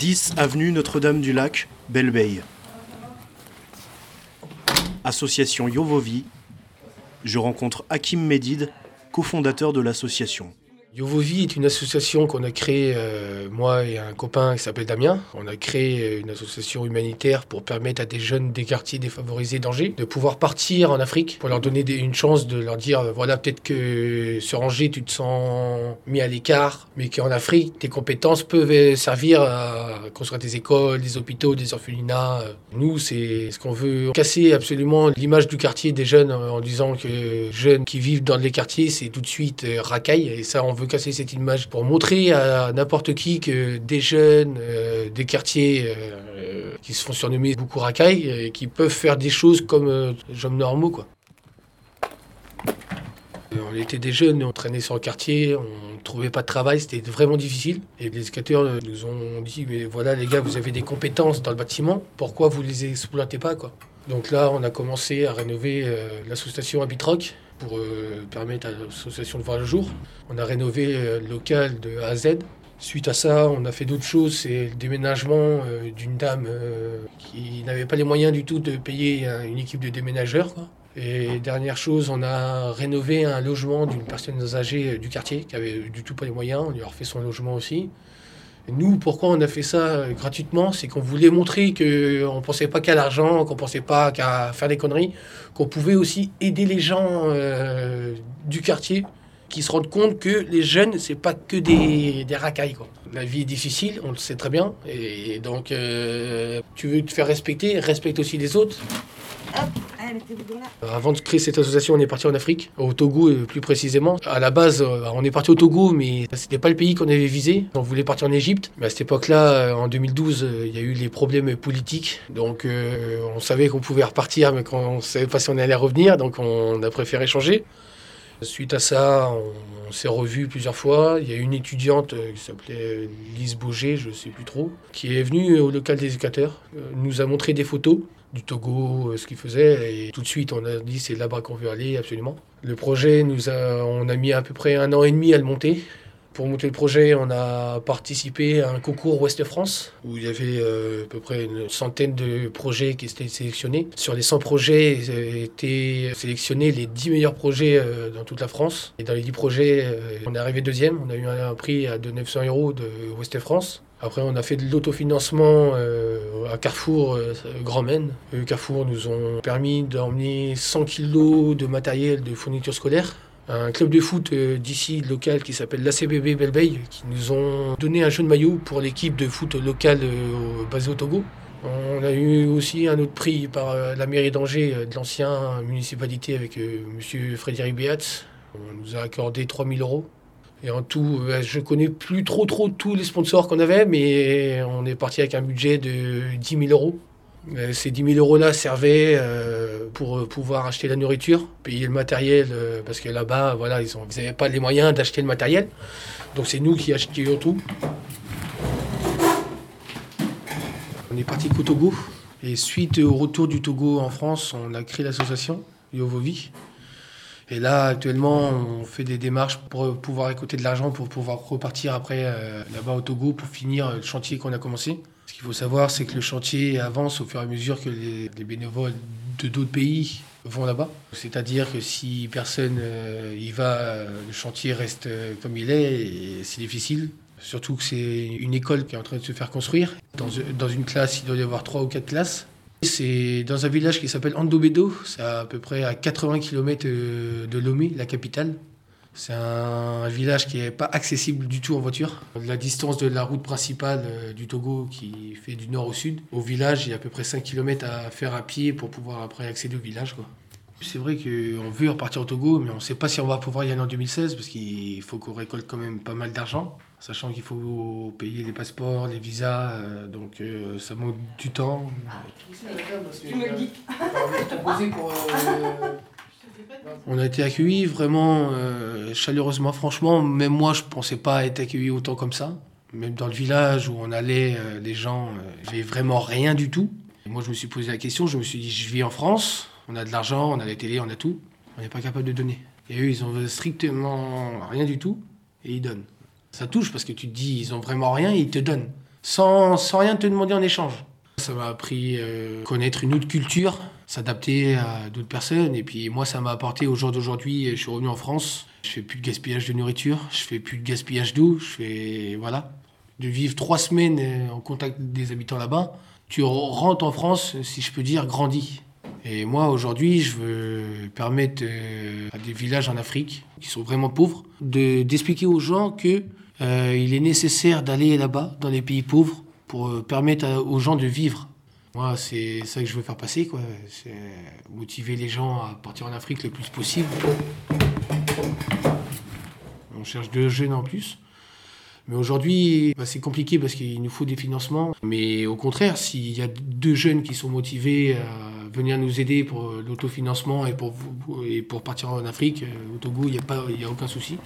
10 avenue Notre-Dame-du-Lac, Belle-Beille. Association Yovovi, je rencontre Hakim Medid, cofondateur de l'association. Yovovi est une association qu'on a créée, moi et un copain qui s'appelle Damien. On a créé une association humanitaire pour permettre à des jeunes des quartiers défavorisés d'Angers de pouvoir partir en Afrique, pour leur donner une chance de leur dire voilà, peut-être que sur Angers, tu te sens mis à l'écart, mais qu'en Afrique, tes compétences peuvent servir à construire des écoles, des hôpitaux, des orphelinats. Nous, c'est ce qu'on veut, casser absolument l'image du quartier des jeunes en disant que les jeunes qui vivent dans les quartiers, c'est tout de suite racaille, et ça, on veut casser cette image pour montrer à n'importe qui que des jeunes des quartiers qui se font surnommer beaucoup racailles et qui peuvent faire des choses comme les hommes normaux, quoi. On était des jeunes, on traînait sur le quartier, on ne trouvait pas de travail, c'était vraiment difficile. Et les éducateurs nous ont dit « mais voilà les gars, vous avez des compétences dans le bâtiment, pourquoi vous ne les exploitez pas, quoi ?» Donc là, on a commencé à rénover l'association à Bitroc pour permettre à l'association de voir le jour. On a rénové le local de A à Z. Suite à ça, on a fait d'autres choses, c'est le déménagement d'une dame qui n'avait pas les moyens du tout de payer une équipe de déménageurs, quoi. Et dernière chose, on a rénové un logement d'une personne âgée du quartier qui n'avait du tout pas les moyens, on lui a refait son logement aussi. Et nous, pourquoi on a fait ça gratuitement, c'est qu'on voulait montrer qu'on ne pensait pas qu'à l'argent, qu'on ne pensait pas qu'à faire des conneries, qu'on pouvait aussi aider les gens du quartier qui se rendent compte que les jeunes, c'est pas que des racailles, quoi. La vie est difficile, on le sait très bien, et donc tu veux te faire respecter, respecte aussi les autres. Hop. Avant de créer cette association, on est parti en Afrique, au Togo plus précisément. À la base, on est parti au Togo, mais c'était pas le pays qu'on avait visé. On voulait partir en Égypte, mais à cette époque-là, en 2012, il y a eu les problèmes politiques. Donc on savait qu'on pouvait repartir, mais qu'on ne savait pas si on allait revenir, donc on a préféré changer. Suite à ça, on s'est revus plusieurs fois. Il y a une étudiante qui s'appelait Lise Bougé, je ne sais plus trop, qui est venue au local des éducateurs, nous a montré des photos du Togo, ce qu'ils faisaient, et tout de suite on a dit c'est là-bas qu'on veut aller absolument. Le projet, on a mis à peu près 1 an et demi à le monter. Pour monter le projet, on a participé à un concours Ouest France où il y avait à peu près une centaine de projets qui étaient sélectionnés. Sur les 100 projets, étaient sélectionnés les 10 meilleurs projets dans toute la France. Et dans les 10 projets, on est arrivé 2e. On a eu un prix de 900 € de Ouest France. Après, on a fait de l'autofinancement à Carrefour, Grand-Maine. Carrefour nous ont permis d'emmener 100 kilos de matériel de fourniture scolaire. Un club de foot d'ici local qui s'appelle l'ACBB Belle-Beille qui nous ont donné un jeu de maillot pour l'équipe de foot locale basée au Togo. On a eu aussi un autre prix par la mairie d'Angers de l'ancienne municipalité avec monsieur Frédéric Beatz. On nous a accordé 3 000 €. Et en tout, je ne connais plus trop tous les sponsors qu'on avait, mais on est parti avec un budget de 10 000 €. Ces 10 000 € là servaient pour pouvoir acheter la nourriture, payer le matériel, parce que là-bas, voilà, ils n'avaient pas les moyens d'acheter le matériel. Donc c'est nous qui achetions tout. On est parti qu'au Togo. Et suite au retour du Togo en France, on a créé l'association Yovovi. Et là, actuellement, on fait des démarches pour pouvoir récolter de l'argent, pour pouvoir repartir après là-bas au Togo pour finir le chantier qu'on a commencé. Ce qu'il faut savoir, c'est que le chantier avance au fur et à mesure que les bénévoles de d'autres pays vont là-bas. C'est-à-dire que si personne y va, le chantier reste comme il est et c'est difficile. Surtout que c'est une école qui est en train de se faire construire. Dans une classe, il doit y avoir 3 ou 4 classes. C'est dans un village qui s'appelle Andobedo, c'est à peu près à 80 km de Lomé, la capitale. C'est un village qui n'est pas accessible du tout en voiture. La distance de la route principale du Togo qui fait du nord au sud, au village, il y a à peu près 5 km à faire à pied pour pouvoir après accéder au village, quoi. C'est vrai qu'on veut repartir au Togo, mais on ne sait pas si on va pouvoir y aller en 2016 parce qu'il faut qu'on récolte quand même pas mal d'argent, sachant qu'il faut payer les passeports, les visas, donc ça manque du temps. On a été accueillis vraiment chaleureusement, franchement, même moi je ne pensais pas être accueilli autant comme ça. Même dans le village où on allait, les gens n'avaient vraiment rien du tout. Et moi je me suis posé la question, je me suis dit je vis en France. On a de l'argent, on a la télé, on a tout. On n'est pas capable de donner. Et eux, ils ont strictement rien du tout et ils donnent. Ça touche parce que tu te dis, ils ont vraiment rien et ils te donnent. sans rien te demander en échange. Ça m'a appris à connaître une autre culture, s'adapter à d'autres personnes. Et puis moi, ça m'a apporté au jour d'aujourd'hui. Je suis revenu en France. Je fais plus de gaspillage de nourriture. Je fais plus de gaspillage d'eau. Je fais voilà. De vivre 3 semaines en contact des habitants là-bas, tu rentres en France, si je peux dire, grandi. Et moi, aujourd'hui, je veux permettre à des villages en Afrique qui sont vraiment pauvres d'expliquer aux gens qu'il est nécessaire d'aller là-bas, dans les pays pauvres, pour permettre aux gens de vivre. Moi, c'est ça que je veux faire passer, quoi. C'est motiver les gens à partir en Afrique le plus possible. On cherche 2 jeunes en plus. Mais aujourd'hui, c'est compliqué parce qu'il nous faut des financements. Mais au contraire, s'il y a 2 jeunes qui sont motivés à venir nous aider pour l'autofinancement et pour partir en Afrique, au Togo, il n'y a aucun souci.